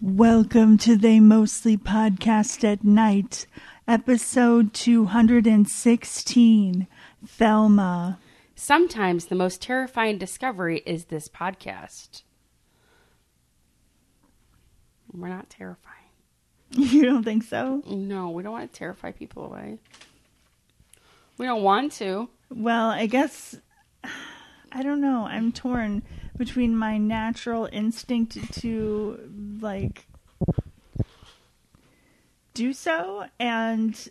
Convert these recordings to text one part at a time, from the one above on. Welcome to They Mostly Podcast at Night, episode 216, Thelma. Sometimes the most terrifying discovery is this podcast. We're not terrifying. You don't think so? No, we don't want to terrify people away. We don't want to. Well, I guess, I don't know, I'm torn between my natural instinct to, like, do so and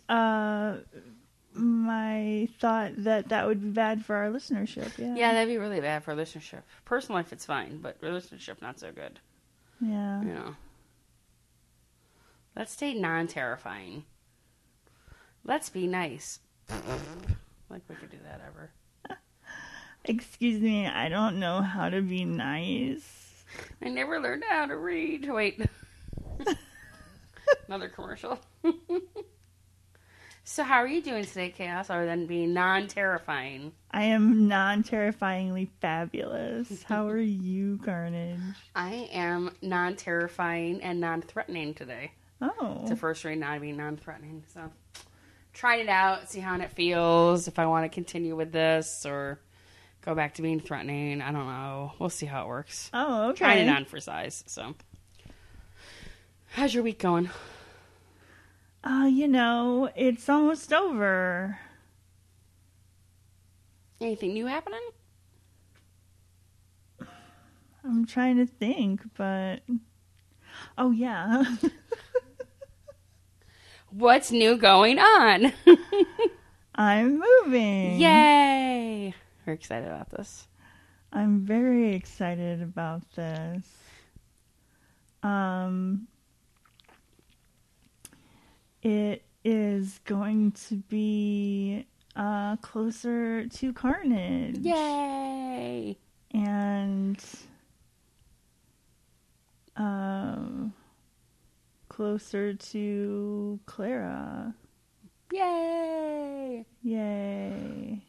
my thought that that would be bad for our listenership. Yeah, that'd be really bad for our listenership. Personal life, it's fine, but relationship, not so good. Yeah. You know. Let's stay non-terrifying. Let's be nice. Like we could do that ever. Excuse me, I don't know how to be nice. I never learned how to read. Wait. Another commercial. So how are you doing today, Chaos, other than being non-terrifying? I am non-terrifyingly fabulous. How are you, Carnage? I am non-terrifying and non-threatening today. Oh. It's a first read not being non-threatening, so trying it out, see how it feels, if I want to continue with this or go back to being threatening. I don't know. We'll see how it works. Oh, okay. Trying it on for size, so. How's your week going? You know, it's almost over. Anything new happening? I'm trying to think, but... Oh, yeah. What's new going on? I'm moving. Yay! We're excited about this. I'm very excited about this. It is going to be closer to Carnage. Yay! And closer to Clara. Yay! Yay!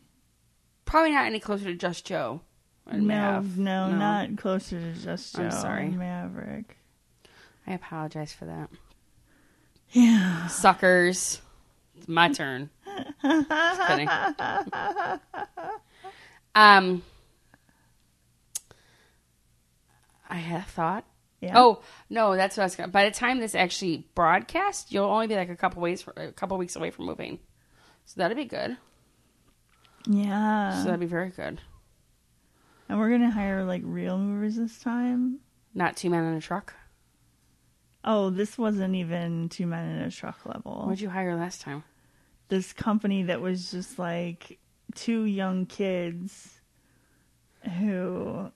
Probably not any closer to Just Joe. And Mav. No, not closer to Just Joe. I'm sorry. And Maverick. I apologize for that. Yeah. Suckers. It's my turn. Just kidding. I had a thought. Yeah. Oh, no, that's what I was going to... By the time this actually broadcasts, you'll only be like a couple weeks away from moving. So that'd be good. Yeah. So that'd be very good. And we're going to hire, like, real movers this time. Not two men in a truck? Oh, this wasn't even two men in a truck level. What'd you hire last time? This company that was just, like, two young kids who...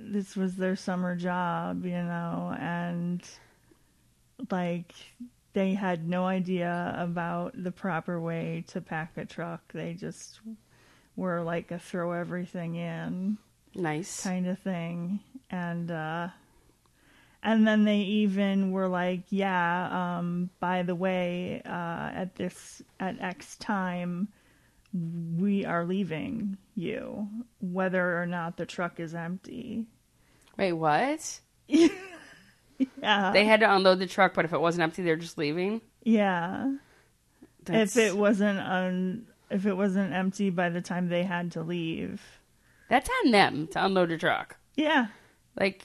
This was their summer job, you know, and, like... They had no idea about the proper way to pack a truck. They just were like a throw everything in. Nice. Kind of thing. And then they even were like, yeah, by the way, at X time, we are leaving you, whether or not the truck is empty. Wait, what? Yeah. They had to unload the truck, but if it wasn't empty, they're just leaving. Yeah. That's... If it wasn't empty by the time they had to leave, that's on them to unload a truck. Yeah. Like,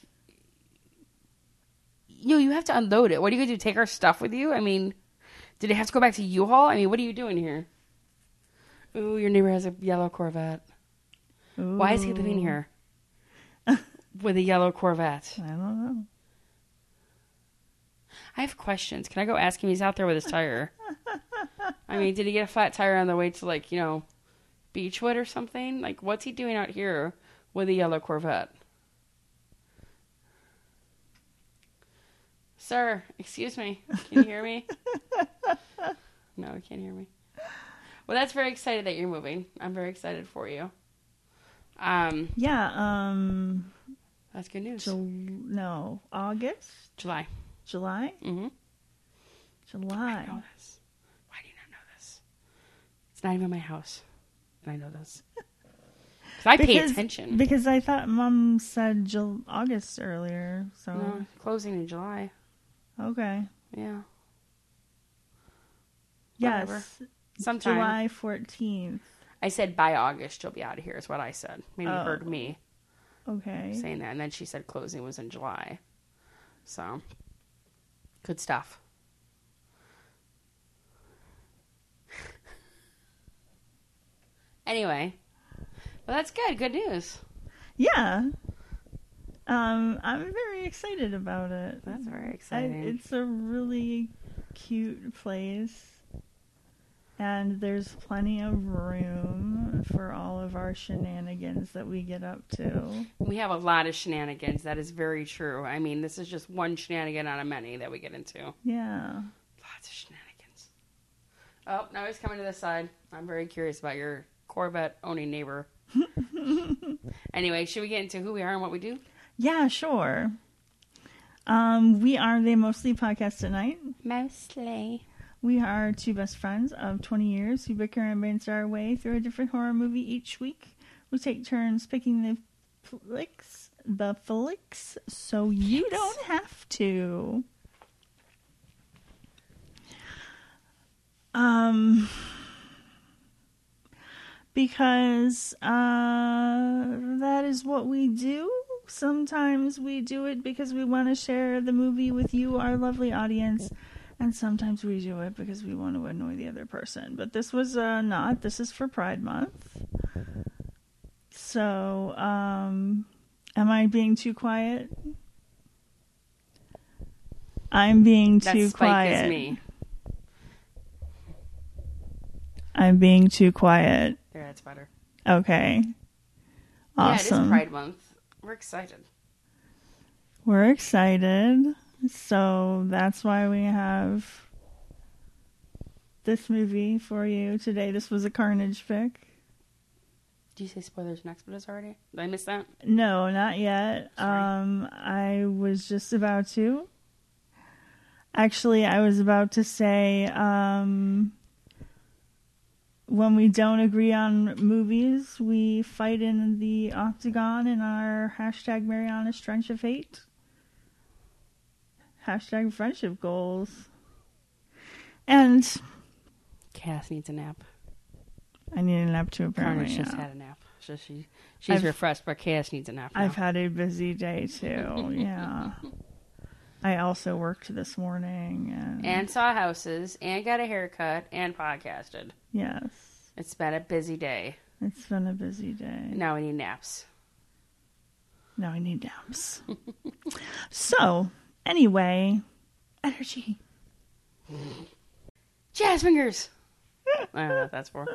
you have to unload it. What are you gonna do? Take our stuff with you? I mean, did it have to go back to U-Haul? I mean, what are you doing here? Ooh, your neighbor has a yellow Corvette. Ooh. Why is he living here with a yellow Corvette? I don't know. I have questions. Can I go ask him? He's out there with his tire. I mean, did he get a flat tire on the way to, like, you know, Beechwood or something? Like, what's he doing out here with a yellow Corvette? Sir, excuse me. Can you hear me? No, he can't hear me. Well, that's very excited that you're moving. I'm very excited for you. That's good news. July. Mm-hmm. July. I know this. Why do you not know this? It's not even my house, and I know this. Because I pay attention. Because I thought Mom said August earlier. So no, closing in July. Okay. Yeah. Yes. Whatever. Sometime. July 14th. I said by August you'll be out of here is what I said. Maybe you heard me. Okay. Saying that. And then she said closing was in July. So, good stuff. Anyway. Well, that's good. Good news. Yeah. I'm very excited about it. That's very exciting. It's a really cute place. And there's plenty of room for all of our shenanigans that we get up to. We have a lot of shenanigans. That is very true. I mean, this is just one shenanigan out of many that we get into. Yeah. Lots of shenanigans. Oh, now he's coming to this side. I'm very curious about your Corvette-owning neighbor. Anyway, should we get into who we are and what we do? Yeah, sure. We are They Mostly Podcast at Night. Mostly. We are two best friends of 20 years who bicker and banter our way through a different horror movie each week. We take turns picking the flicks, so you don't have to. Because that is what we do. Sometimes we do it because we want to share the movie with you, our lovely audience. And sometimes we do it because we want to annoy the other person. But this was not. This is for Pride Month. So, am I being too quiet? I'm being too quiet. That spike is me. I'm being too quiet. Yeah, it's better. Okay. Awesome. Yeah, it is Pride Month. We're excited. So that's why we have this movie for you today. This was a Carnage pick. Did you say spoilers and expletives already? Did I miss that? No, not yet. Sorry. I was just about to. Actually, I was about to say... when we don't agree on movies, we fight in the octagon in our hashtag Mariana's Trench of Hate. Hashtag friendship goals. And... Cass needs a nap. I need a nap too, apparently. Carnage just had a nap. So she's refreshed, but Cass needs a nap now. I've had a busy day too, yeah. I also worked this morning. And saw houses, and got a haircut, and podcasted. Yes. It's been a busy day. Now we need naps. So, anyway, energy. Jazz fingers! I don't know what that's for.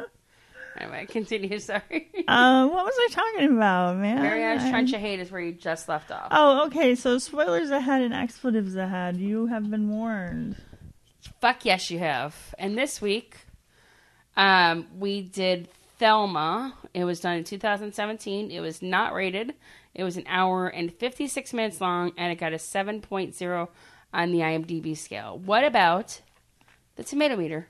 Anyway, continue, sorry. What was I talking about, man? Mariana's Trench of Hate is where you just left off. Oh, okay, so spoilers ahead and expletives ahead. You have been warned. Fuck yes, you have. And this week, we did Thelma. It was done in 2017. It was not rated. It was an hour and 56 minutes long, and it got a 7.0 on the IMDb scale. What about the tomato meter?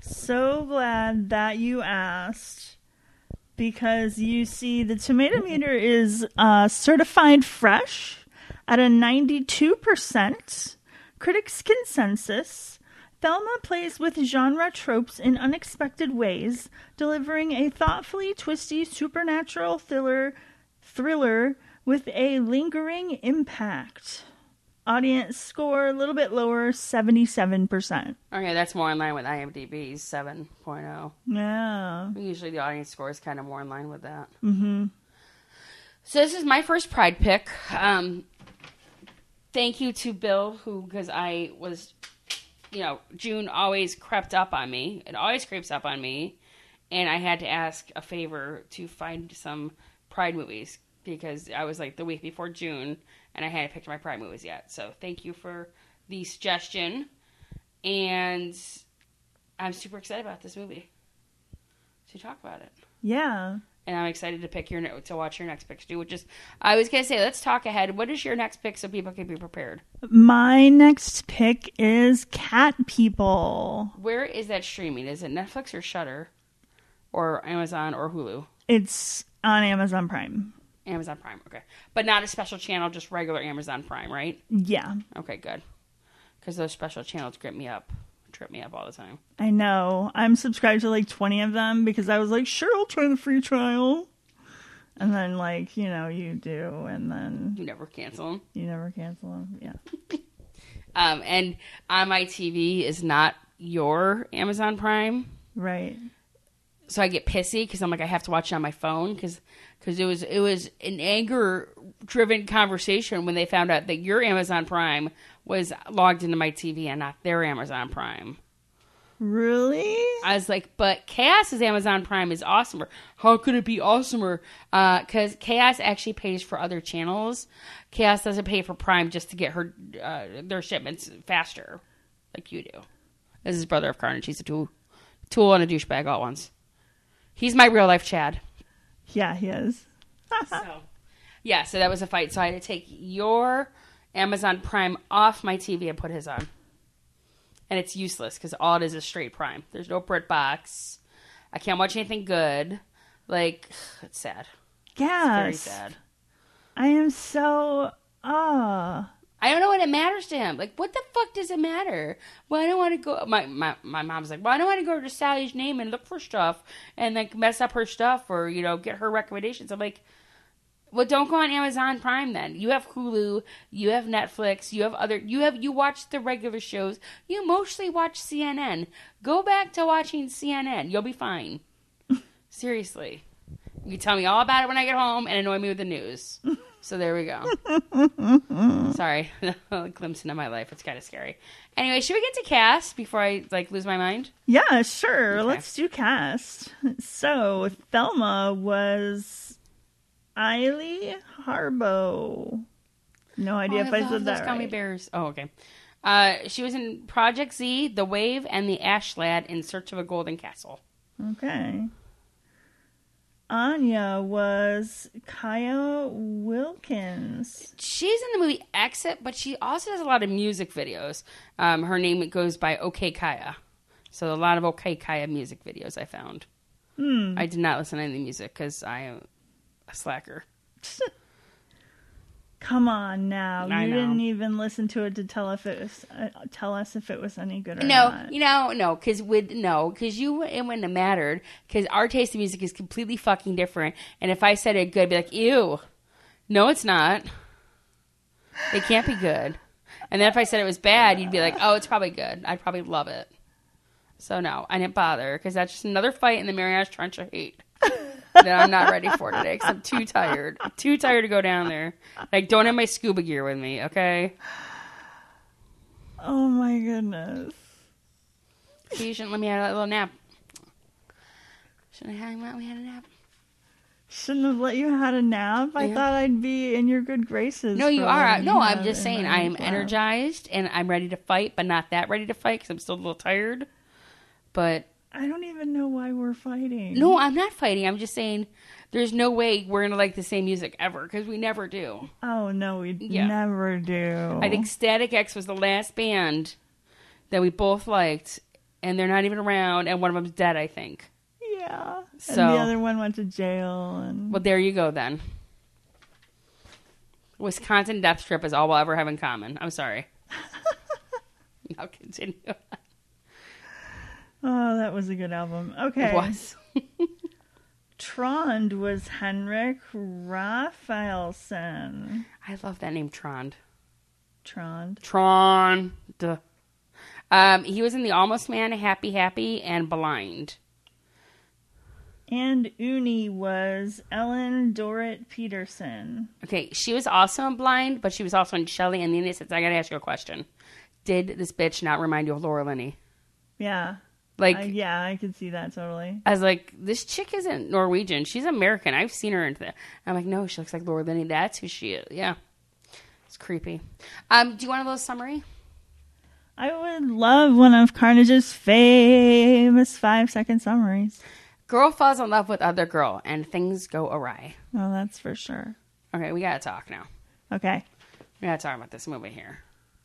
So glad that you asked, because you see the tomato meter is certified fresh at a 92% critics consensus. Thelma plays with genre tropes in unexpected ways, delivering a thoughtfully twisty supernatural thriller with a lingering impact. Audience score a little bit lower, 77%. Okay, that's more in line with IMDb's 7.0. Yeah. Usually the audience score is kind of more in line with that. Mm-hmm. So this is my first Pride pick. Thank you to Bill, because I was, June always crept up on me. It always creeps up on me. And I had to ask a favor to find some Pride movies, because I was like the week before June, and I hadn't picked my Pride movies yet. So thank you for the suggestion. And I'm super excited about this movie. to talk about it. Yeah. And I'm excited to pick to watch your next picks too, which is, I was going to say, let's talk ahead. What is your next pick so people can be prepared? My next pick is Cat People. Where is that streaming? Is it Netflix or Shudder or Amazon or Hulu? It's on Amazon Prime. Amazon Prime, okay. But not a special channel, just regular Amazon Prime, right? Yeah. Okay, good. Because those special channels trip me up all the time. I know. I'm subscribed to like 20 of them because I was like, sure, I'll try the free trial. And then like, you know, you do. And then you never cancel them. Yeah. And on my TV is not your Amazon Prime. Right. So I get pissy because I'm like, I have to watch it on my phone because it was an anger-driven conversation when they found out that your Amazon Prime was logged into my TV and not their Amazon Prime. Really? I was like, but Chaos's Amazon Prime is awesomer. How could it be awesomer? Because Chaos actually pays for other channels. Chaos doesn't pay for Prime just to get her their shipments faster, like you do. This is Brother of Carnage. He's a tool and a douchebag all at once. He's my real life Chad. Yeah, he is. So that was a fight. So I had to take your Amazon Prime off my TV and put his on. And it's useless because all it is straight Prime. There's no BritBox. I can't watch anything good. Like, it's sad. Yeah. Very sad. I am so... I don't know what it matters to him. Like, what the fuck does it matter? Well, I don't want to go... My mom's like, well, I don't want to go to Sally's name and look for stuff and, like, mess up her stuff or, you know, get her recommendations. I'm like, well, don't go on Amazon Prime then. You have Hulu. You have Netflix. You have other... You watch the regular shows. You mostly watch CNN. Go back to watching CNN. You'll be fine. Seriously. You tell me all about it when I get home and annoy me with the news. So there we go. Sorry. A glimpse into my life. It's kind of scary. Anyway, should we get to Cast before I lose my mind? Yeah, sure. Okay. Let's do Cast. So Thelma was Eilie Harbo. No idea if I said that right. Gummy bears. Oh, okay. She was in Project Z, The Wave, and the Ash Lad in Search of a Golden Castle. Okay. Anya was Kaya Wilkins. She's in the movie Exit, but she also does a lot of music videos. Her name goes by Okay Kaya. So a lot of Okay Kaya music videos I found. I did not listen to any music because I am a slacker. Come on now. I know. Didn't even listen to it to tell us if it was any good or not. No, because it wouldn't have mattered because our taste in music is completely fucking different. And if I said it good, I'd be like, ew. No, it's not. It can't be good. And then if I said it was bad, you'd be like, oh, it's probably good. I'd probably love it. So no, I didn't bother because that's just another fight in the Mariage Trench of hate. That I'm not ready for today because I'm too tired. I'm too tired to go down there. Like, don't have my scuba gear with me, okay? Oh, my goodness. So you shouldn't let me have that little nap. Shouldn't I have let me have a nap? Shouldn't have let you have a nap? I thought I'd be in your good graces. No, you are. No, I'm just saying I am energized and I'm ready to fight, but not that ready to fight because I'm still a little tired. But... I don't even know why we're fighting. No, I'm not fighting. I'm just saying there's no way we're going to like the same music ever because we never do. Oh, no, we never do. I think Static X was the last band that we both liked, and they're not even around, and one of them's dead, I think. Yeah. So, and the other one went to jail. Well, there you go, then. Wisconsin Death Trip is all we'll ever have in common. I'm sorry. I'll continue. Oh, that was a good album. Okay. It was. Trond was Henrik Rafaelsen. I love that name, Trond. Trond. He was in The Almost Man, Happy Happy, and Blind. And Uni was Ellen Dorrit Peterson. Okay, she was also in Blind, but she was also in Shelley and The Innocence. I gotta ask you a question. Did this bitch not remind you of Laura Linney? Yeah. Like, yeah, I can see that totally. I was like, this chick isn't Norwegian. She's American. I've seen her into that. I'm like, no, she looks like Laura Linney. That's who she is. Yeah. It's creepy. Do you want a little summary? I would love one of Carnage's famous 5-second summaries. Girl falls in love with other girl and things go awry. Oh, that's for sure. Okay, we gotta talk now. Okay. We gotta talk about this movie here.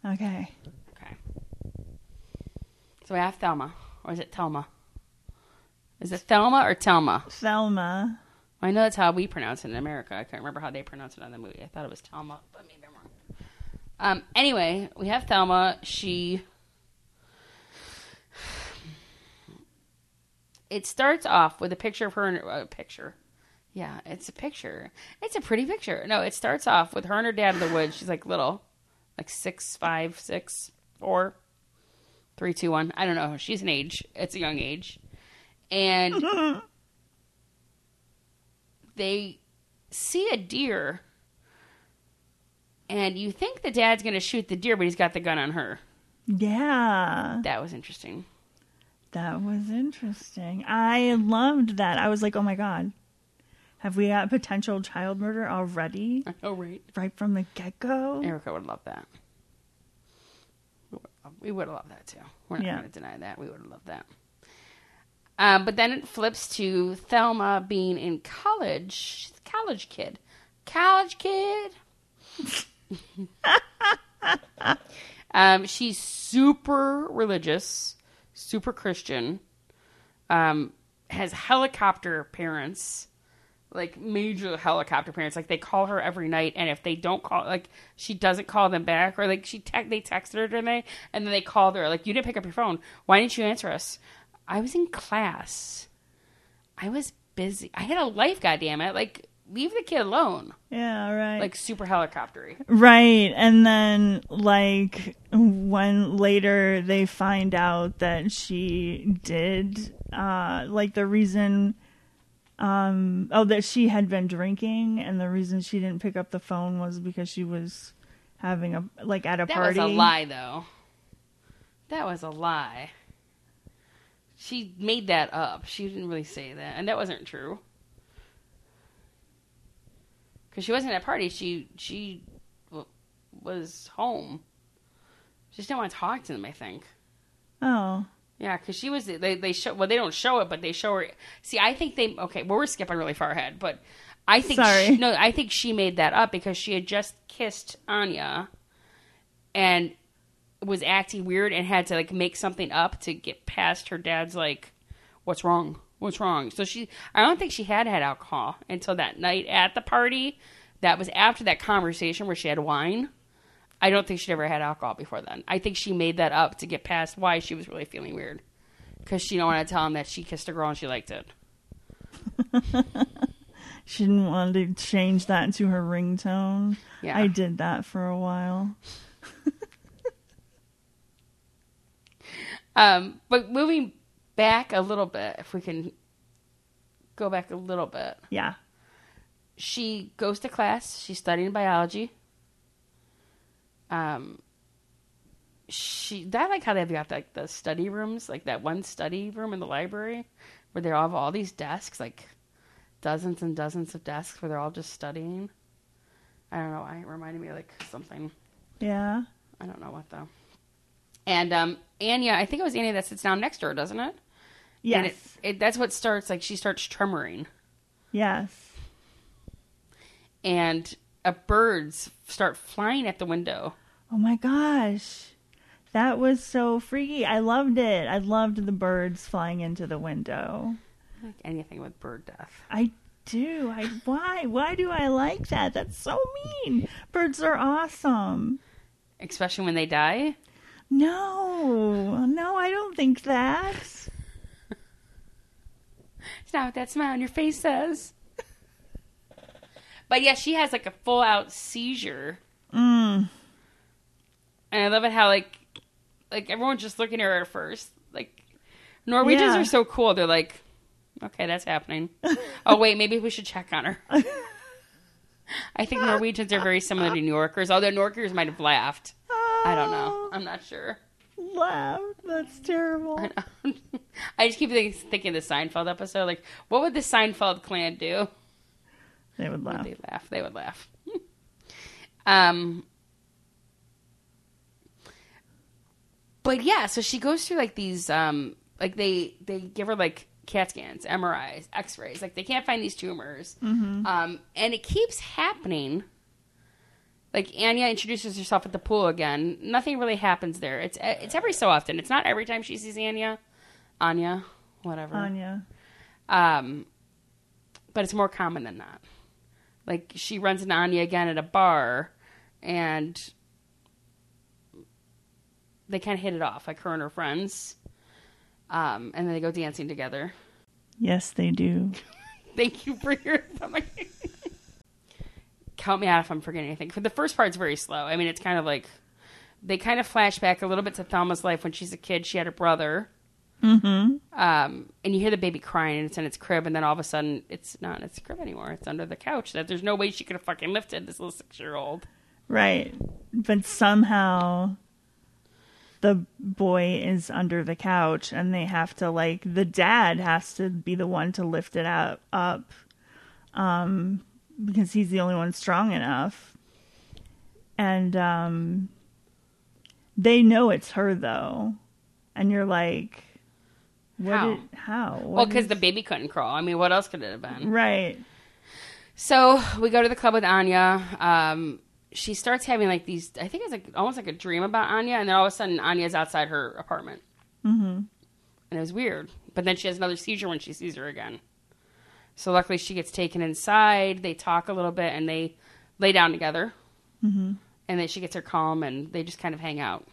Okay. Okay. So we have Thelma. Or is it Thelma? Is it Thelma or Thelma? Thelma. I know that's how we pronounce it in America. I can't remember how they pronounce it on the movie. I thought it was Thelma, but maybe I'm wrong. Anyway, we have Thelma. It starts off with a picture of her and a picture. Yeah, it's a picture. It's a pretty picture. No, it starts off with her and her dad in the woods. She's like little, like 6, 5, 6, 4, 3, 2, 1. I don't know. She's an age. It's a young age. And they see a deer, and you think the dad's going to shoot the deer, but he's got the gun on her. Yeah. That was interesting. That was interesting. I loved that. I was like, oh my God, have we got potential child murder already? I know, right? Right from the get-go? Erica would love that. We would have loved that, too. We're not going to deny that. We would have loved that. But then it flips to Thelma being in college. She's a college kid. College kid. She's super religious, super Christian, has helicopter parents, like major helicopter parents. Like they call her every night, and if they don't call, like she doesn't call them back, or like they texted her during the day, and then they called her like, you didn't pick up your phone. Why didn't you answer us? I was in class. I was busy. I had a life, goddammit. Like, leave the kid alone. Yeah, right. Like, super helicoptery. Right. And then, like, when later they find out that she did, like, the reason, that she had been drinking, and the reason she didn't pick up the phone was because she was having a, like, at a party. That was a lie, though. That was a lie. She made that up. She didn't really say that. And that wasn't true. Because she wasn't at a party. She was home. She just didn't want to talk to them, I think. Oh. Yeah, because she was... They show... Well, they don't show it, but they show her... See, I think they... Okay, well, we're skipping really far ahead, but I think... Sorry. I think she made that up because she had just kissed Anya and... was acting weird and had to like make something up to get past her dad's like, what's wrong. So I don't think she had alcohol until that night at the party. That was after that conversation where she had wine. I don't think she'd ever had alcohol before then. I think she made that up to get past why she was really feeling weird. Cause she didn't want to tell him that she kissed a girl and she liked it. She didn't want to change that to her ringtone. Yeah. I did that for a while. But moving back a little bit, if we can go back a little bit. Yeah. She goes to class. She's studying biology. I like how they've got like the study rooms, like that one study room in the library where they all have all these desks, like dozens and dozens of desks where they're all just studying. I don't know why. It reminded me of like something. Yeah. I don't know what though. And Anya, I think it was Anya that sits down next to her, doesn't it? Yes. And that's what starts, like, she starts tremoring. Yes. And birds start flying at the window. Oh, my gosh. That was so freaky. I loved it. I loved the birds flying into the window. I like anything with bird death. I do. Why do I like that? That's so mean. Birds are awesome. Especially when they die. No, I don't think that. It's not what that smile on your face says. But yeah, she has like a full-out seizure. Mm. And I love it how like everyone's just looking at her at first. Like Norwegians are so cool. They're like, okay, that's happening. Oh wait, maybe we should check on her. I think Norwegians are very similar to New Yorkers, although New Yorkers might have laughed. I don't know. I'm not sure. Laugh. That's terrible. I just keep thinking the Seinfeld episode. Like, what would the Seinfeld clan do? They would laugh. They would laugh. But yeah, so she goes through like these, like they give her like CAT scans, MRIs, x-rays. Like, they can't find these tumors. Mm-hmm. And it keeps happening. Like, Anya introduces herself at the pool again. Nothing really happens there. It's every so often. It's not every time she sees Anya, whatever. Anya. But it's more common than not. Like, she runs into Anya again at a bar, and they kind of hit it off, like her and her friends. And then they go dancing together. Yes, they do. Thank you for your... Count me out if I'm forgetting anything. The first part's very slow. I mean, it's kind of like... They kind of flash back a little bit to Thelma's life when she's a kid. She had a brother. Mm-hmm. And you hear the baby crying, and it's in its crib, and then all of a sudden, it's not in its crib anymore. It's under the couch. That there's no way she could have fucking lifted this little 6-year-old. Right. But somehow... the boy is under the couch, and they have to, like, the dad has to be the one to lift it up because he's the only one strong enough. And they know it's her, though. And you're like, what? How? Well, because the baby couldn't crawl. I mean, what else could it have been? Right. So we go to the club with Anya. She starts having, like, these... I think it's, like, almost like a dream about Anya. And then all of a sudden, Anya's outside her apartment. Mm-hmm. And it was weird. But then she has another seizure when she sees her again. So luckily, she gets taken inside. They talk a little bit, and they lay down together. Mm-hmm. And then she gets her calm, and they just kind of hang out.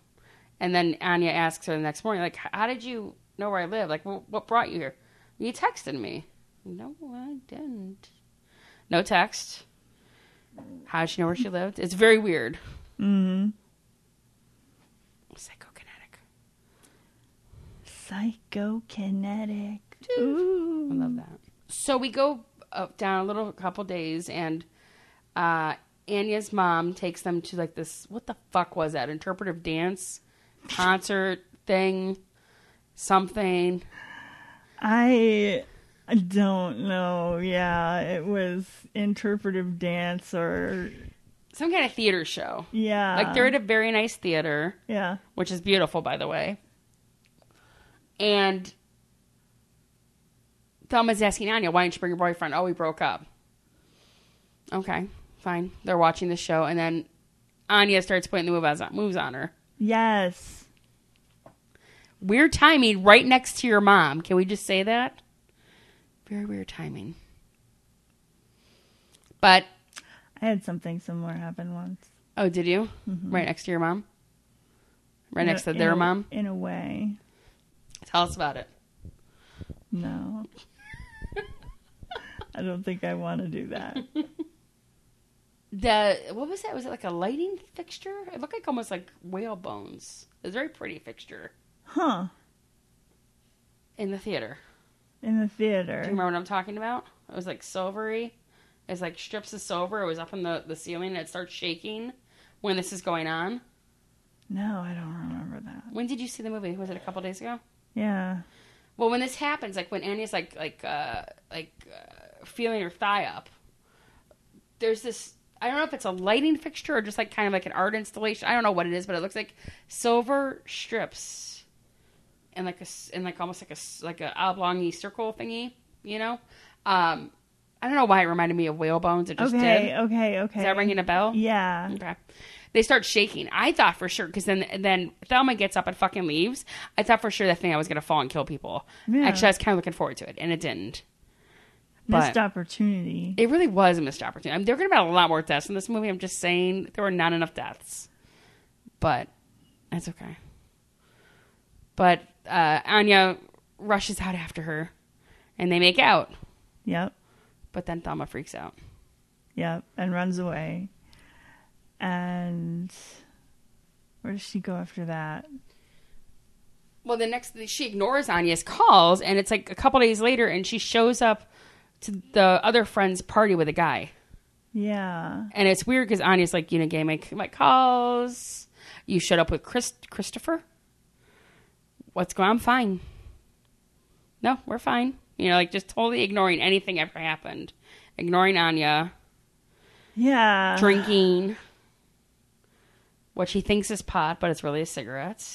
And then Anya asks her the next morning, like, how did you know where I live? Like, what brought you here? You texted me. No, I didn't. No text. How did she know where she lived? It's very weird. Mm-hmm. Psychokinetic. Ooh. I love that. So we go down a couple days, and Anya's mom takes them to, like, this, what the fuck was that? Interpretive dance concert thing? Something. I don't know. Yeah, it was interpretive dance or... some kind of theater show. Yeah. Like, they're at a very nice theater. Yeah. Which is beautiful, by the way. And Thelma's asking Anya, why didn't you bring your boyfriend? Oh, we broke up. Okay, fine. They're watching the show, and then Anya starts putting the moves on her. Yes. Weird timing right next to your mom. Can we just say that? Very weird timing. But I had something similar happen once. Oh, did you? Mm-hmm. Right next to your mom? Next to their mom? In a way. Tell us about it. No. I don't think I want to do that. What was that? Was it like a lighting fixture? It looked like almost like whale bones. It was a very pretty fixture. Huh. In the theater. Do you remember what I'm talking about? It was like silvery. It's like strips of silver. It was up in the ceiling, and it starts shaking when this is going on. No, I don't remember that. When did you see the movie? Was it a couple days ago? Yeah. Well, when this happens, like when Annie's like feeling her thigh up, there's this, I don't know if it's a lighting fixture or just like kind of like an art installation. I don't know what it is, but it looks like silver strips. And almost like a oblongy circle thingy, you know? I don't know why it reminded me of whalebones. It just did. Okay. Is that ringing a bell? Yeah. Okay. They start shaking. I thought for sure, because then Thelma gets up and fucking leaves. I thought for sure that thing I was going to fall and kill people. Yeah. Actually, I was kind of looking forward to it, and it didn't. Missed opportunity. It really was a missed opportunity. I mean, there could have been a lot more deaths in this movie. I'm just saying there were not enough deaths. But that's okay. But Anya rushes out after her, and they make out. Yep. But then Thelma freaks out. Yep, and runs away. And where does she go after that? Well, she ignores Anya's calls, and it's like a couple days later, and she shows up to the other friend's party with a guy. Yeah. And it's weird because Anya's like, you know, gay, my calls. You showed up with Christopher? What's going on? I'm fine. No, we're fine. You know, like just totally ignoring anything ever happened. Ignoring Anya. Yeah. Drinking. What she thinks is pot, but it's really a cigarette.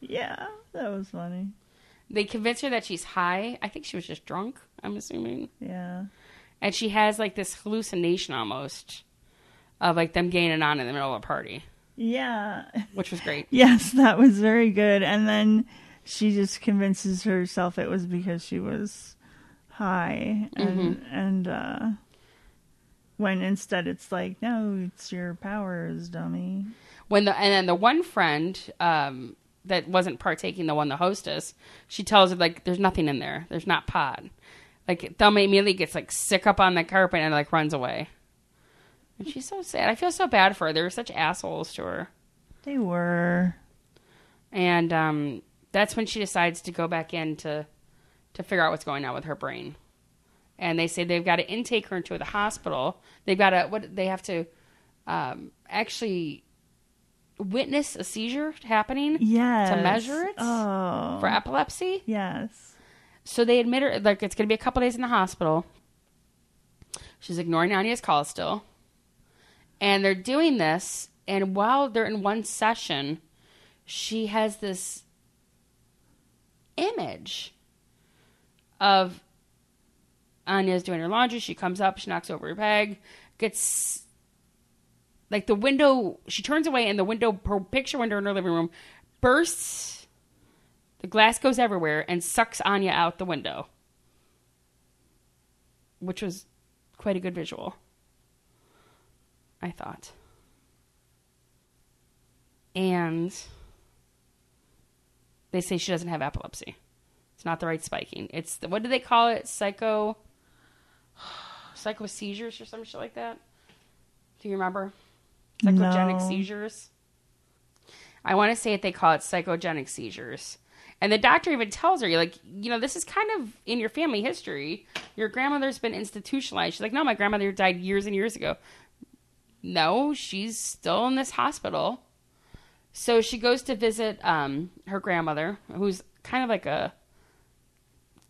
Yeah, that was funny. They convince her that she's high. I think she was just drunk, I'm assuming. Yeah. And she has, like, this hallucination almost of, like, them getting it on in the middle of a party. Yeah. Which was great. Yes, that was very good. And then she just convinces herself it was because she was high. And, when instead it's like, no, it's your powers, dummy. And then the one friend that wasn't partaking, the hostess, she tells her, like, there's nothing in there. There's not pod. Like, Thelma immediately gets, like, sick up on the carpet and, like, runs away. And she's so sad. I feel so bad for her. They were such assholes to her. They were. And that's when she decides to go back in to figure out what's going on with her brain. And they say they've got to intake her into the hospital. They've got to, they have to actually witness a seizure happening. Yes. To measure it for epilepsy. Yes. So they admit her, like, it's going to be a couple days in the hospital. She's ignoring Anya's call still. And they're doing this. And while they're in one session, she has this image of Anya's doing her laundry. She comes up, she knocks over her bag, gets, like, the window, she turns away and the window, her picture window in her living room bursts, the glass goes everywhere, and sucks Anya out the window. Which was quite a good visual, I thought. And they say she doesn't have epilepsy. It's not the right spiking. It's, the, what do they call it? Psycho seizures or some shit like that? Do you remember? Psychogenic seizures. I want to say it. They call it psychogenic seizures. And the doctor even tells her, like, you know, this is kind of in your family history. Your grandmother's been institutionalized. She's like, no, my grandmother died years and years ago. No, she's still in this hospital. So she goes to visit her grandmother, who's kind of like a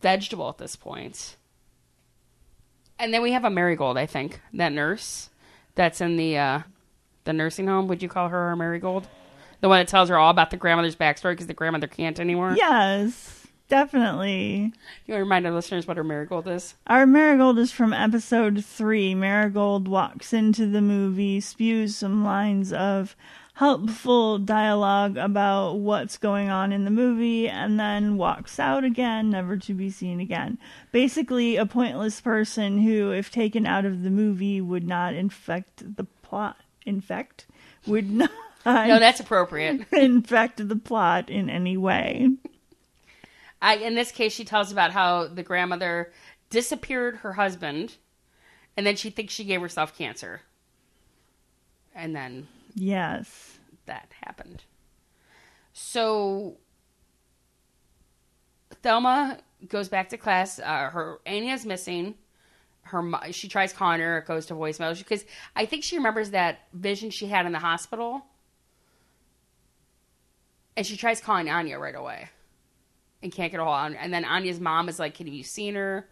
vegetable at this point. And then we have a Marigold, I think, that nurse that's in the nursing home. Would you call her a Marigold? The one that tells her all about the grandmother's backstory because the grandmother can't anymore? Yes, definitely. You want to remind our listeners what our Marigold is? Our Marigold is from episode 3. Marigold walks into the movie, spews some lines of helpful dialogue about what's going on in the movie, and then walks out again, never to be seen again. Basically, a pointless person who, if taken out of the movie, would not infect the plot. Infect? Would not. No, that's appropriate. Infect the plot in any way. In this case, she tells about how the grandmother disappeared her husband, and then she thinks she gave herself cancer. And then... yes, that happened. So Thelma goes back to class. Her Anya's missing. She tries calling her. It goes to voicemail because I think she remembers that vision she had in the hospital, and she tries calling Anya right away, and can't get a hold on. And then Anya's mom is like, "Have you seen her?"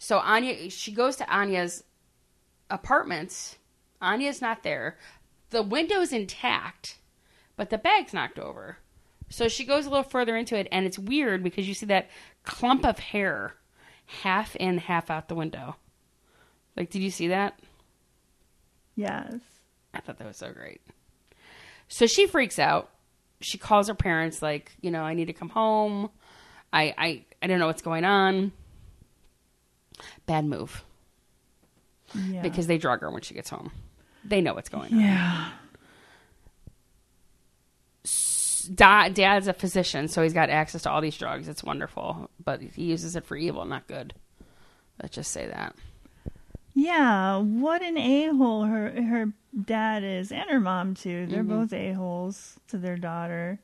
So she goes to Anya's apartment. Anya's not there. The window's intact, but the bag's knocked over. So she goes a little further into it, and it's weird because you see that clump of hair half in, half out the window. Like, did you see that? Yes. I thought that was so great. So she freaks out. She calls her parents, like, you know, I need to come home. I don't know what's going on. Bad move. Yeah. Because they drug her when she gets home. They know what's going on. Yeah. Dad's a physician, so he's got access to all these drugs. It's wonderful. But he uses it for evil, not good. Let's just say that. Yeah. What an a-hole her dad is, and her mom, too. They're both a-holes to their daughter.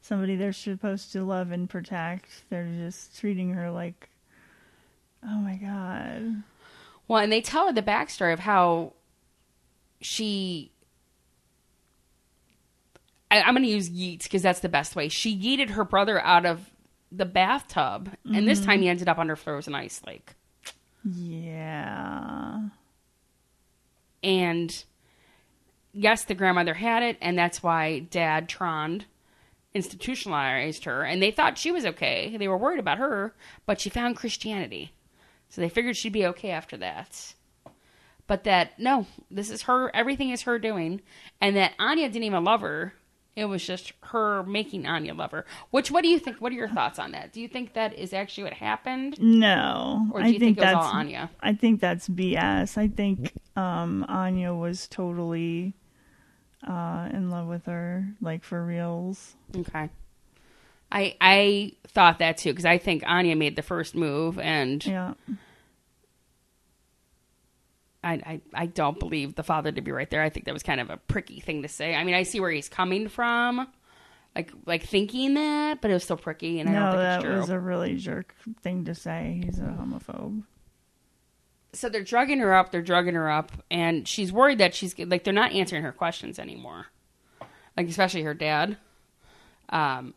Somebody they're supposed to love and protect. They're just treating her like, oh, my God. Well, and they tell her the backstory of how... I'm going to use yeets because that's the best way. She yeeted her brother out of the bathtub. Mm-hmm. And this time he ended up under frozen ice. Like, yeah. And yes, the grandmother had it. And that's why Dad, Trond, institutionalized her, and they thought she was okay. They were worried about her, but she found Christianity. So they figured she'd be okay after that. But that, no, this is her, everything is her doing. And that Anya didn't even love her. It was just her making Anya love her. Which, what do you think? What are your thoughts on that? Do you think that is actually what happened? No. Or do you think it was all Anya? I think that's BS. I think Anya was totally in love with her, like for reals. Okay. I thought that too, because I think Anya made the first move, and yeah. I don't believe the father to be right there. I think that was kind of a pricky thing to say. I mean, I see where he's coming from, like thinking that, but it was still pricky, and I don't think it's true. No, that was a really jerk thing to say. He's a homophobe. So they're drugging her up. And she's worried that she's like, they're not answering her questions anymore. Like, especially her dad. And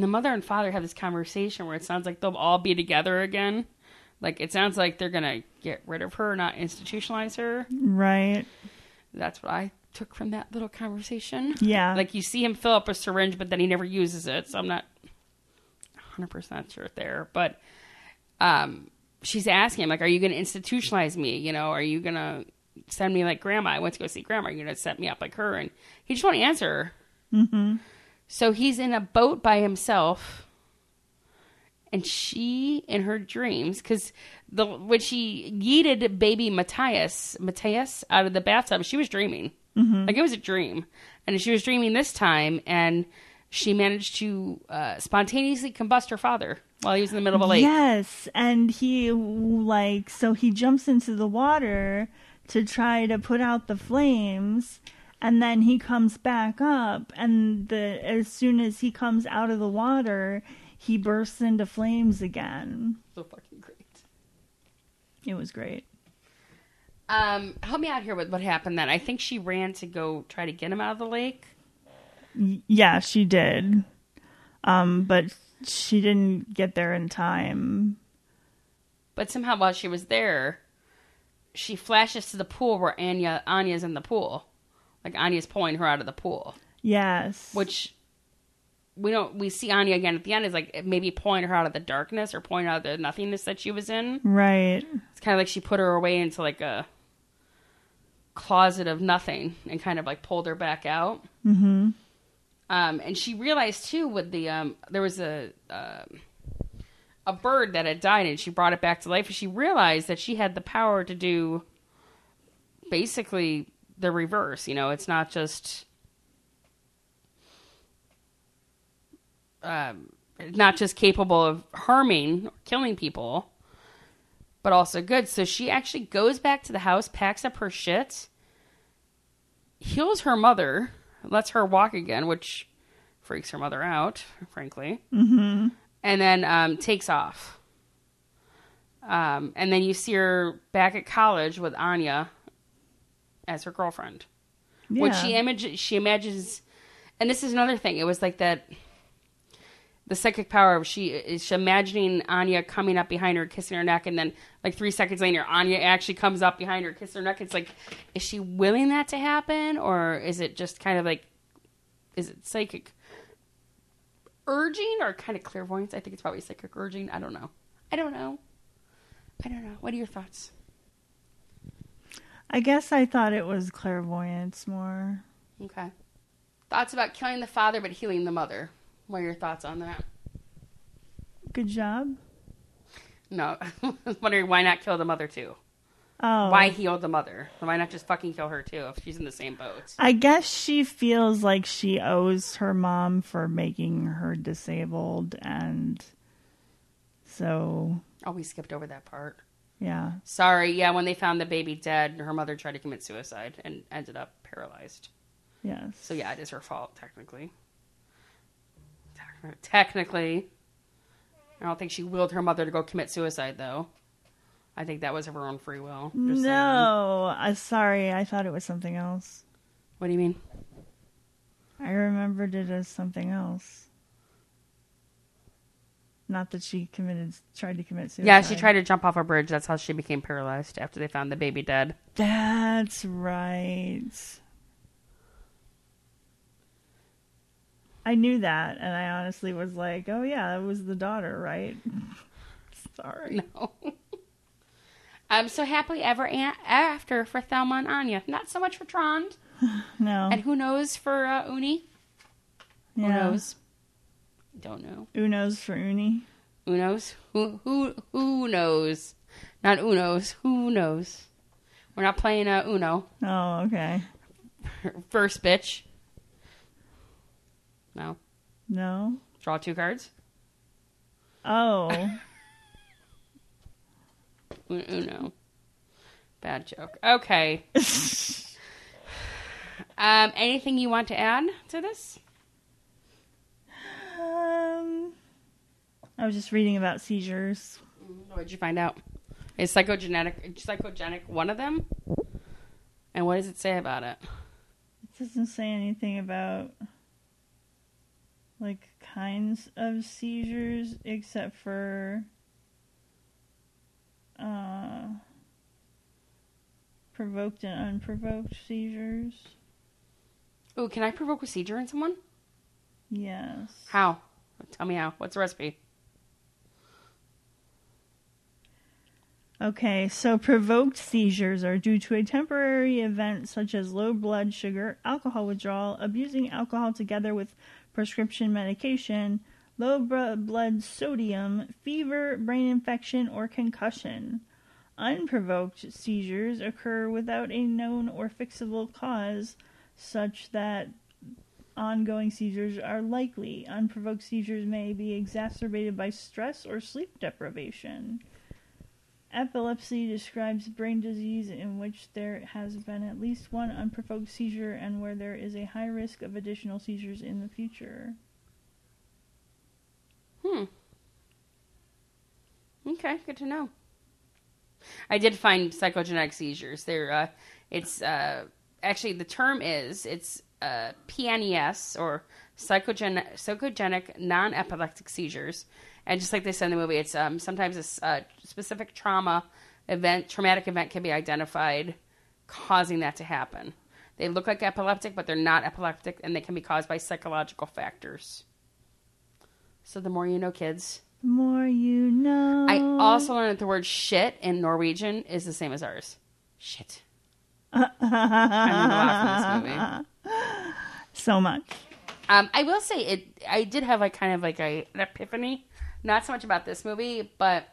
the mother and father have this conversation where it sounds like they'll all be together again. Like, it sounds like they're going to get rid of her, not institutionalize her. Right. That's what I took from that little conversation. Yeah. Like, you see him fill up a syringe, but then he never uses it. So I'm not 100% sure there. But she's asking him, like, are you going to institutionalize me? You know, are you going to send me like grandma? I went to go see grandma. Are you going to set me up like her? And he just won't answer her. Mm-hmm. So he's in a boat by himself, and she, in her dreams, because when she yeeted baby Matthias out of the bathtub, she was dreaming. Mm-hmm. Like, it was a dream. And she was dreaming this time, and she managed to spontaneously combust her father while he was in the middle of a lake. Yes, and he jumps into the water to try to put out the flames. And then he comes back up, and as soon as he comes out of the water, he bursts into flames again. So fucking great. It was great. Help me out here with what happened then. I think she ran to go try to get him out of the lake. Yeah, she did. But she didn't get there in time. But somehow while she was there, she flashes to the pool where Anya's in the pool. Like, Anya's pulling her out of the pool. Yes. Which we see Anya again at the end is like maybe pulling her out of the darkness or pulling out of the nothingness that she was in. Right. It's kind of like she put her away into like a closet of nothing and kind of like pulled her back out. Mm-hmm. And she realized too with the there was a bird that had died and she brought it back to life, and she realized that she had the power to do basically the reverse, you know. It's not just capable of harming or killing people, but also good. So she actually goes back to the house, packs up her shit, heals her mother, lets her walk again, which freaks her mother out, frankly. Mm-hmm. And then takes off. And then you see her back at college with Anya as her girlfriend. Yeah. Which she imagines, and this is another thing, it was like that the psychic power of she imagining Anya coming up behind her, kissing her neck, and then like 3 seconds later Anya actually comes up behind her, kisses her neck. It's like, is she willing that to happen, or is it just kind of like, is it psychic urging or kind of clairvoyance? I think it's probably psychic urging. I don't know. What are your thoughts? I guess I thought it was clairvoyance more. Okay. Thoughts about killing the father but healing the mother. What are your thoughts on that? Good job. No. I was wondering why not kill the mother too? Oh. Why heal the mother? Why not just fucking kill her too if she's in the same boat? I guess she feels like she owes her mom for making her disabled, and so... Oh, we skipped over that part. Yeah. Sorry. Yeah, when they found the baby dead, her mother tried to commit suicide and ended up paralyzed. Yes. So yeah, it is her fault, technically. Technically. I don't think she willed her mother to go commit suicide, though. I think that was of her own free will. No. Sorry. I thought it was something else. What do you mean? I remembered it as something else. Not that she tried to commit suicide. Yeah, she tried to jump off a bridge. That's how she became paralyzed after they found the baby dead. That's right. I knew that, and I honestly was like, oh yeah, that was the daughter, right? Sorry. No. So happily ever after for Thelma and Anya. Not so much for Trond. No. And who knows for Uni? Yeah. Who knows? Don't know. Who knows for Uni? Who knows? Who knows? Not Uno's. Who knows? We're not playing Uno. Oh, okay. First bitch. No. No. Draw two cards. Oh. Uno. Bad joke. Okay. Anything you want to add to this? I was just reading about seizures. What did you find out? Is psychogenic one of them? And what does it say about it? It doesn't say anything about like kinds of seizures, except for provoked and unprovoked seizures. Oh, can I provoke a seizure in someone? Yes. How? Tell me how. What's the recipe? Okay, so provoked seizures are due to a temporary event such as low blood sugar, alcohol withdrawal, abusing alcohol together with prescription medication, low blood sodium, fever, brain infection, or concussion. Unprovoked seizures occur without a known or fixable cause, such that ongoing seizures are likely. Unprovoked seizures may be exacerbated by stress or sleep deprivation. Epilepsy describes brain disease in which there has been at least one unprovoked seizure and where there is a high risk of additional seizures in the future. Okay, good to know. I did find psychogenetic seizures. Actually the term is, it's PNES, or psychogenic non-epileptic seizures. And just like they said in the movie, it's sometimes a specific traumatic event can be identified causing that to happen. They look like epileptic, but they're not epileptic, and they can be caused by psychological factors. So the more you know, kids. The more you know. I also learned that the word shit in Norwegian is the same as ours. Shit. I learned a lot from this movie. So much. I will say it. I did have an epiphany. Not so much about this movie, but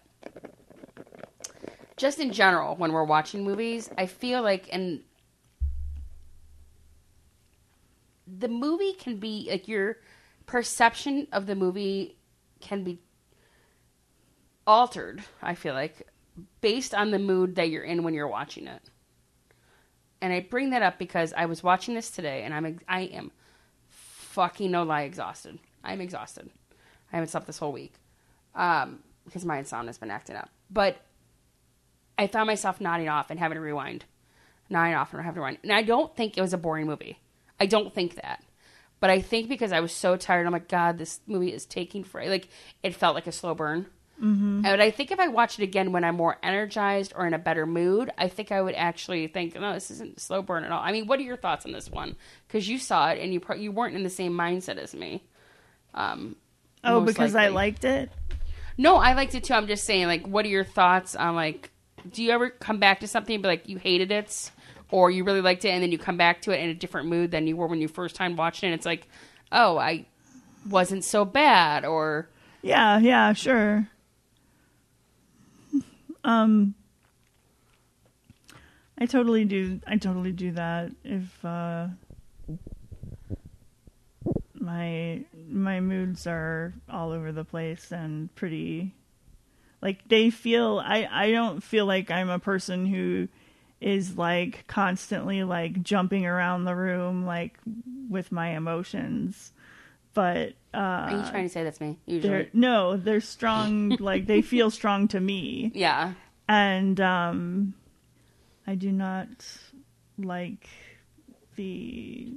just in general, when we're watching movies, I feel like the movie can be, like, your perception of the movie can be altered, I feel like, based on the mood that you're in when you're watching it. And I bring that up because I was watching this today, and I am fucking no lie exhausted. I'm exhausted. I haven't slept this whole week. Because my insomnia has been acting up. But I found myself nodding off and having to rewind. And I don't think it was a boring movie. I don't think that. But I think because I was so tired, I'm like, God, this movie is taking forever. Like, it felt like a slow burn. Mm-hmm. And I think if I watch it again when I'm more energized or in a better mood, I think I would actually think, no, this isn't a slow burn at all. I mean, what are your thoughts on this one? Because you saw it and you weren't in the same mindset as me. Oh, because likely. I liked it? No, I liked it too. I'm just saying, like, what are your thoughts on, like, do you ever come back to something and be like, you hated it or you really liked it, and then you come back to it in a different mood than you were when you first time watched it, and it's like, oh, I wasn't so bad, or... Yeah, sure. I totally do that if my moods are all over the place and pretty, like, they feel, I don't feel like I'm a person who is, like, constantly, like, jumping around the room, like, with my emotions, but are you trying to say that's me? Usually. They're strong. Like, they feel strong to me. Yeah. And I do not like the.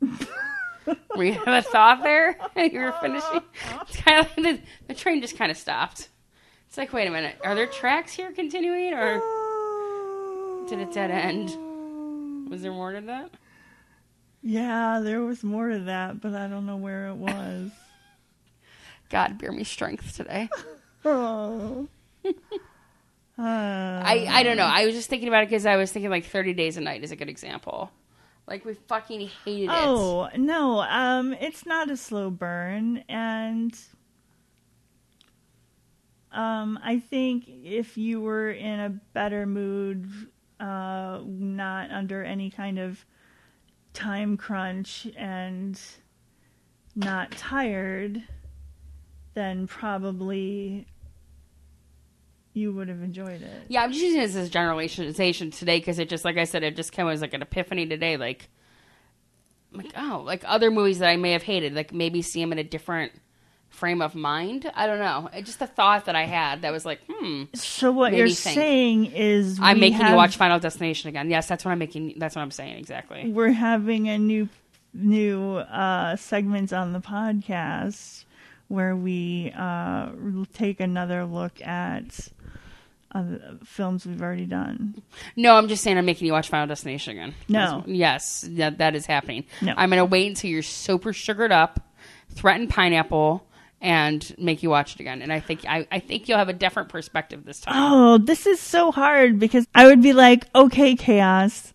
Were you having a thought there? You were finishing. It's kind of like the train just kind of stopped. It's like, wait a minute, are there tracks here continuing, or did it dead end? Was there more to that? Yeah, there was more to that, but I don't know where it was. God, bear me strength today. Oh. I don't know. I was just thinking about it because I was thinking like 30 Days a Night is a good example. Like we fucking hated it. Oh, no. It's not a slow burn. And I think if you were in a better mood, not under any kind of time crunch and not tired, then probably you would have enjoyed it. Yeah, I'm just using this as a generalization today because it just, like I said, it just came as like an epiphany today. Like other movies that I may have hated, like maybe see them in a different frame of mind. I don't know. It's just a thought that I had that was like, So what you're saying is I'm making you watch Final Destination again. Yes, that's what I'm making. That's what I'm saying. Exactly. We're having a new segment on the podcast where we take another look at films we've already done. No, I'm just saying I'm making you watch Final Destination again. No. Yes, that is happening. No. I'm going to wait until you're super sugared up, threaten pineapple, and make you watch it again. And I think you'll have a different perspective this time. Oh, this is so hard because I would be like, okay, Chaos,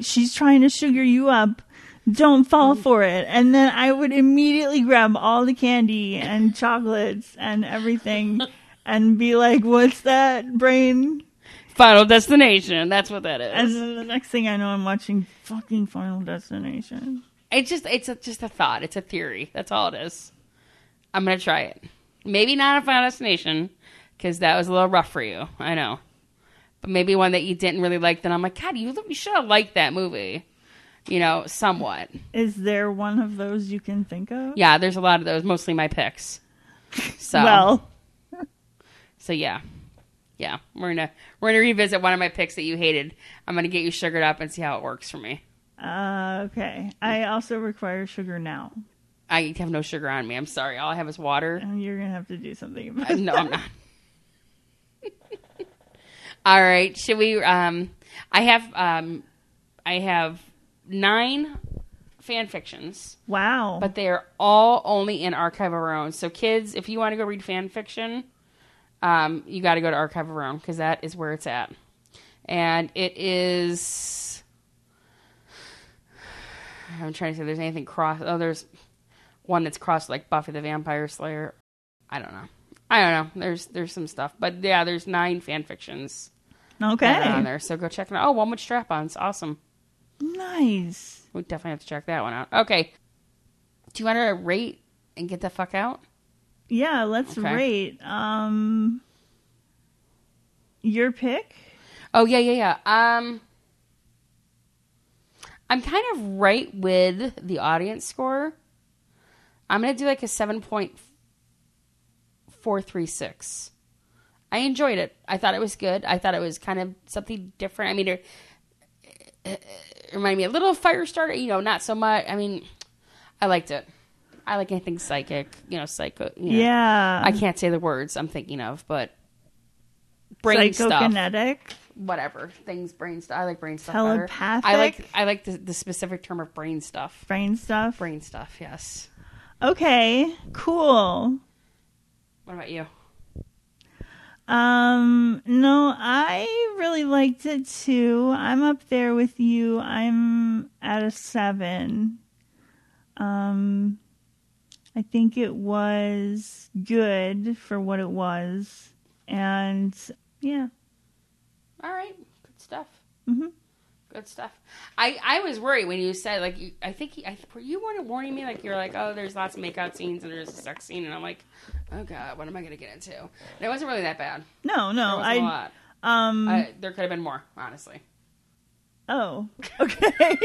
she's trying to sugar you up. Don't fall for it. And then I would immediately grab all the candy and chocolates and everything and be like, what's that, brain? Final Destination. That's what that is. And then the next thing I know, I'm watching fucking Final Destination. It's just a thought. It's a theory. That's all it is. I'm going to try it. Maybe not a Final Destination because that was a little rough for you. I know. But maybe one that you didn't really like. Then I'm like, God, you should have liked that movie. You know, somewhat. Is there one of those you can think of? Yeah, there's a lot of those. Mostly my picks. So So yeah. We're gonna revisit one of my picks that you hated. I'm gonna get you sugared up and see how it works for me. Okay. I also require sugar now. I have no sugar on me. I'm sorry. All I have is water. And you're gonna have to do something about it. No, I'm not. All right. Should we? I have 9 fan fictions. Wow. But they are all only in Archive of Our Own. So kids, if you want to go read fan fiction, you got to go to Archive of Our Own because that is where it's at. And it is... I'm trying to see if there's anything cross... Oh, there's one that's crossed like Buffy the Vampire Slayer. I don't know. There's some stuff. But yeah, there's 9 fan fictions. Okay. On there. So go check them out. Oh, one with strap-ons. Awesome. Nice. We definitely have to check that one out. Okay. Do you want to rate and get the fuck out? Yeah, let's rate. Your pick? Oh, yeah. I'm kind of right with the audience score. I'm going to do like a 7.436. I enjoyed it. I thought it was good. I thought it was kind of something different. I mean, it reminded me a little of Firestarter, you know, not so much. I mean, I liked it. I like anything psychic, you know, psycho. You know. Yeah. I can't say the words I'm thinking of, but brain psychokinetic stuff. Whatever. Things, brain stuff. I like brain stuff. Telepathic. Better. I like the specific term of brain stuff. Brain stuff? Brain stuff, yes. Okay, cool. What about you? No, I really liked it too. I'm up there with you. I'm at a 7. I think it was good for what it was. And yeah. All right. Good stuff. Mm-hmm. Good stuff. I was worried when you said, like, were you warning me? Like, you're like, oh, there's lots of makeout scenes and there's a sex scene. And I'm like, oh, God, what am I going to get into? And it wasn't really that bad. No. There wasn't a lot. There could have been more, honestly. Oh, okay.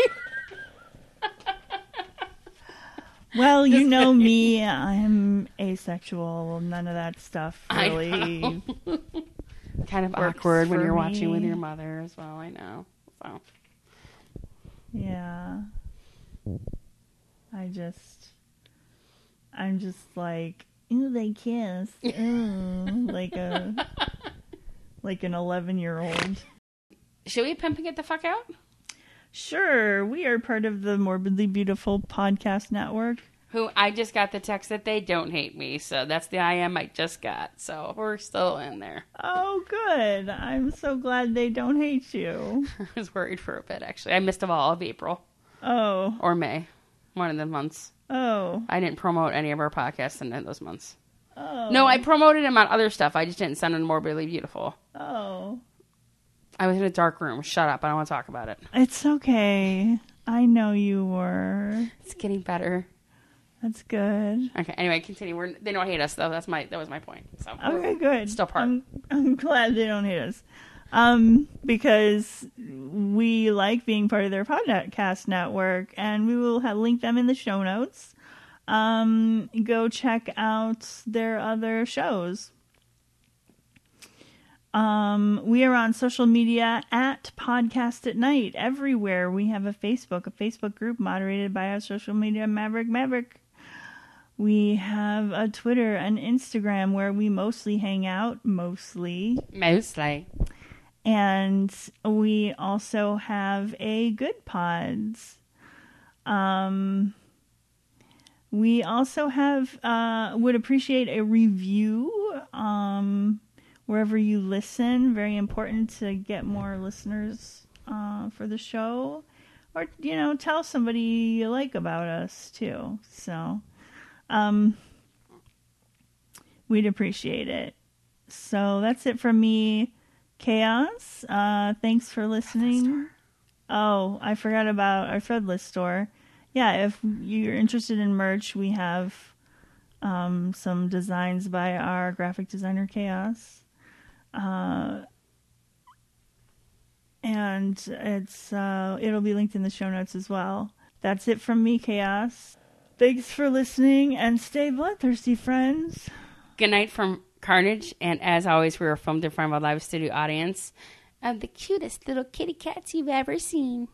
Well, you know me. I'm asexual. None of that stuff really. Kind of awkward when you're watching with your mother as well. I know. So. Yeah. I'm just like, ooh, they kiss. Ooh, like an 11-year-old. Should we pimp and get the fuck out? Sure, we are part of the Morbidly Beautiful Podcast Network. Who I just got the text that they don't hate me, so that's the IM I just got. So we're still in there. Oh, good. I'm so glad they don't hate you. I was worried for a bit, actually. I missed all of April. Oh. Or May. One of the months. Oh. I didn't promote any of our podcasts in those months. Oh. No, I promoted them on other stuff. I just didn't send them to Morbidly Beautiful. Oh. I was in a dark room. Shut up. I don't want to talk about it. It's okay. I know you were. It's getting better. That's good. Okay. Anyway, continue. They don't hate us, though. That was my point. So okay, good. Still part. I'm glad they don't hate us, because we like being part of their podcast network, and we will link them in the show notes. Go check out their other shows. We are on social media at Podcast at Night everywhere. We have a Facebook group moderated by our social media Maverick. We have a Twitter and Instagram where we mostly hang out. Mostly. And we also have a Good Pods. We also have, would appreciate a review, wherever you listen. Very important to get more listeners, for the show. Or, tell somebody you like about us, too. So... we'd appreciate it. So that's it from me, Chaos. Thanks for listening. Oh, I forgot about our Threadless store. Yeah, if you're interested in merch, we have some designs by our graphic designer Chaos. And it's it'll be linked in the show notes as well. That's it from me, Chaos. Thanks for listening, and stay bloodthirsty, friends. Good night from Carnage, and as always, we are filmed in front of a live studio audience of the cutest little kitty cats you've ever seen.